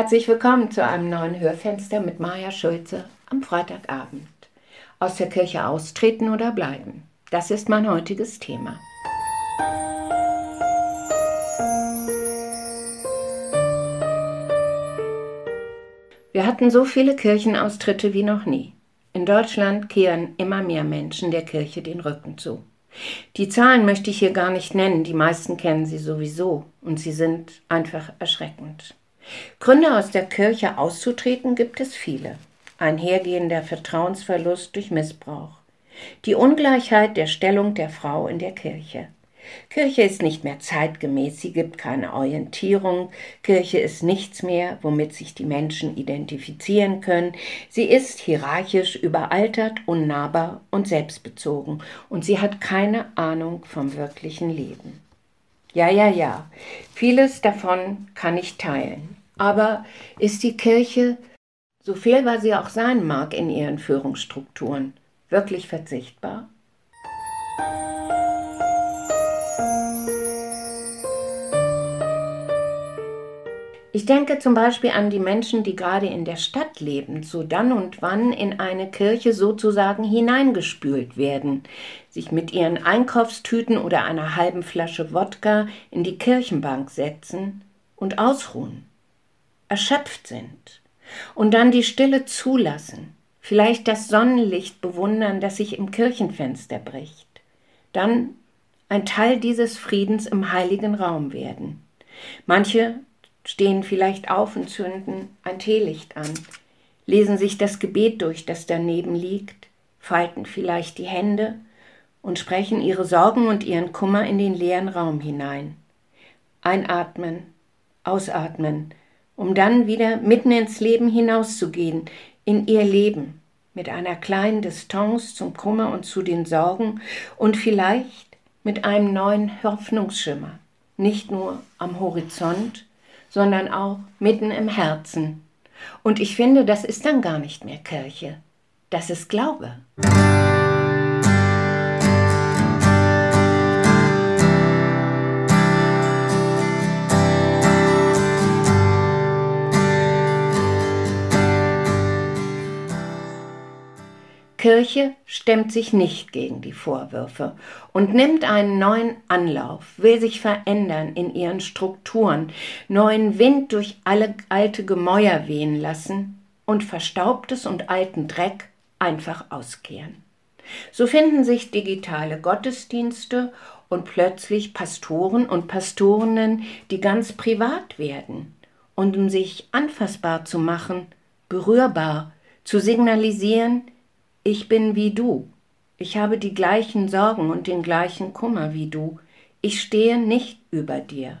Herzlich willkommen zu einem neuen Hörfenster mit Maja Schulze am Freitagabend. Aus der Kirche austreten oder bleiben? Das ist mein heutiges Thema. Wir hatten so viele Kirchenaustritte wie noch nie. In Deutschland kehren immer mehr Menschen der Kirche den Rücken zu. Die Zahlen möchte ich hier gar nicht nennen, die meisten kennen sie sowieso und sie sind einfach erschreckend. Gründe aus der Kirche auszutreten gibt es viele. Einhergehender Vertrauensverlust durch Missbrauch. Die Ungleichheit der Stellung der Frau in der Kirche. Kirche ist nicht mehr zeitgemäß, sie gibt keine Orientierung. Kirche ist nichts mehr, womit sich die Menschen identifizieren können. Sie ist hierarchisch überaltert, unnahbar und selbstbezogen. Und sie hat keine Ahnung vom wirklichen Leben. Ja. Vieles davon kann ich teilen. Aber ist die Kirche, so fehlbar sie auch sein mag in ihren Führungsstrukturen, wirklich verzichtbar? Ich denke zum Beispiel an die Menschen, die gerade in der Stadt leben, so dann und wann in eine Kirche sozusagen hineingespült werden, sich mit ihren Einkaufstüten oder einer halben Flasche Wodka in die Kirchenbank setzen und ausruhen, erschöpft sind und dann die Stille zulassen, vielleicht das Sonnenlicht bewundern, das sich im Kirchenfenster bricht, dann ein Teil dieses Friedens im heiligen Raum werden. Manche stehen vielleicht auf und zünden ein Teelicht an, lesen sich das Gebet durch, das daneben liegt, falten vielleicht die Hände und sprechen ihre Sorgen und ihren Kummer in den leeren Raum hinein. Einatmen, ausatmen, um dann wieder mitten ins Leben hinauszugehen, in ihr Leben, mit einer kleinen Distanz zum Kummer und zu den Sorgen und vielleicht mit einem neuen Hoffnungsschimmer, nicht nur am Horizont, sondern auch mitten im Herzen. Und ich finde, das ist dann gar nicht mehr Kirche. Das ist Glaube. Kirche stemmt sich nicht gegen die Vorwürfe und nimmt einen neuen Anlauf, will sich verändern in ihren Strukturen, neuen Wind durch alle alte Gemäuer wehen lassen und Verstaubtes und alten Dreck einfach auskehren. So finden sich digitale Gottesdienste und plötzlich Pastoren und Pastorinnen, die ganz privat werden und um sich anfassbar zu machen, berührbar, zu signalisieren, ich bin wie du, ich habe die gleichen Sorgen und den gleichen Kummer wie du, ich stehe nicht über dir.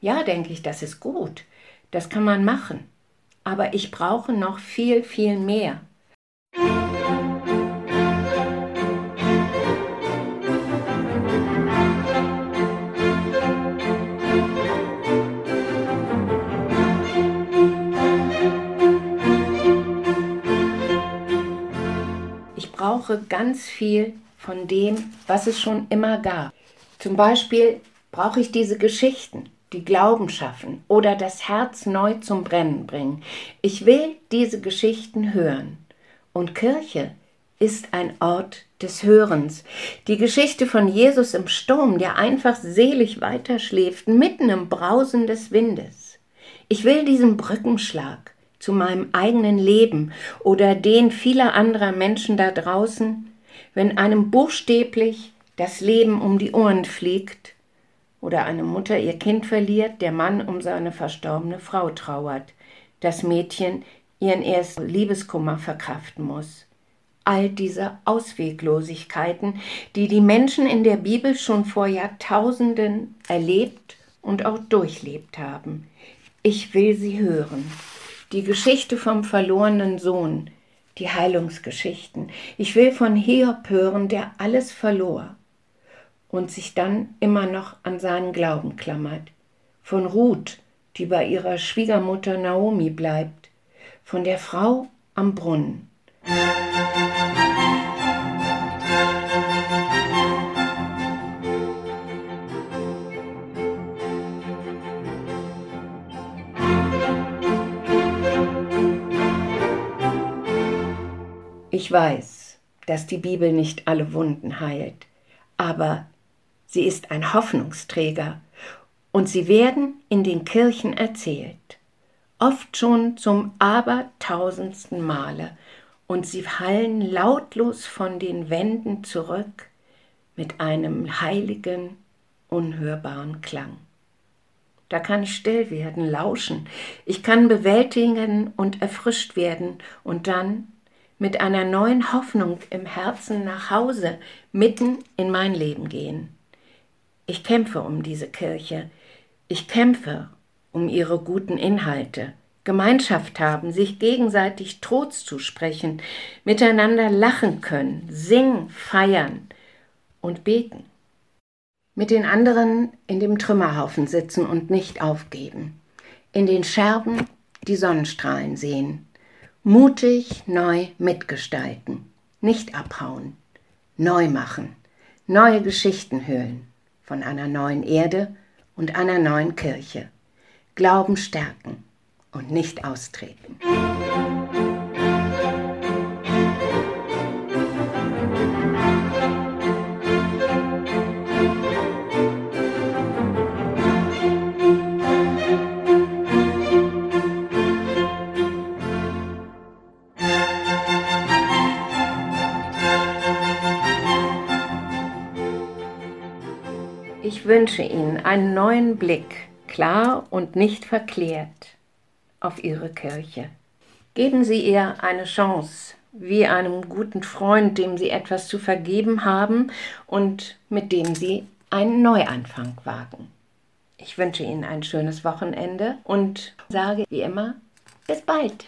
Ja, denke ich, das ist gut, das kann man machen, aber ich brauche noch viel, viel mehr. Ich brauche ganz viel von dem, was es schon immer gab. Zum Beispiel brauche ich diese Geschichten, die Glauben schaffen oder das Herz neu zum Brennen bringen. Ich will diese Geschichten hören. Und Kirche ist ein Ort des Hörens. Die Geschichte von Jesus im Sturm, der einfach selig weiterschläft, mitten im Brausen des Windes. Ich will diesen Brückenschlag zu meinem eigenen Leben oder den vieler anderer Menschen da draußen, wenn einem buchstäblich das Leben um die Ohren fliegt oder eine Mutter ihr Kind verliert, der Mann um seine verstorbene Frau trauert, das Mädchen ihren ersten Liebeskummer verkraften muss. All diese Ausweglosigkeiten, die die Menschen in der Bibel schon vor Jahrtausenden erlebt und auch durchlebt haben. Ich will sie hören. Die Geschichte vom verlorenen Sohn, die Heilungsgeschichten. Ich will von Hiob hören, der alles verlor und sich dann immer noch an seinen Glauben klammert. Von Ruth, die bei ihrer Schwiegermutter Naomi bleibt. Von der Frau am Brunnen. Ich weiß, dass die Bibel nicht alle Wunden heilt, aber sie ist ein Hoffnungsträger und sie werden in den Kirchen erzählt, oft schon zum abertausendsten Male, und sie hallen lautlos von den Wänden zurück mit einem heiligen, unhörbaren Klang. Da kann ich still werden, lauschen, ich kann bewältigen und erfrischt werden und dann mit einer neuen Hoffnung im Herzen nach Hause, mitten in mein Leben gehen. Ich kämpfe um diese Kirche, ich kämpfe um ihre guten Inhalte, Gemeinschaft haben, sich gegenseitig Trost zu sprechen, miteinander lachen können, singen, feiern und beten. Mit den anderen in dem Trümmerhaufen sitzen und nicht aufgeben, in den Scherben die Sonnenstrahlen sehen, mutig neu mitgestalten, nicht abhauen, neu machen, neue Geschichten höhlen von einer neuen Erde und einer neuen Kirche, Glauben stärken und nicht austreten. Ich wünsche Ihnen einen neuen Blick, klar und nicht verklärt, auf Ihre Kirche. Geben Sie ihr eine Chance, wie einem guten Freund, dem Sie etwas zu vergeben haben und mit dem Sie einen Neuanfang wagen. Ich wünsche Ihnen ein schönes Wochenende und sage wie immer, bis bald!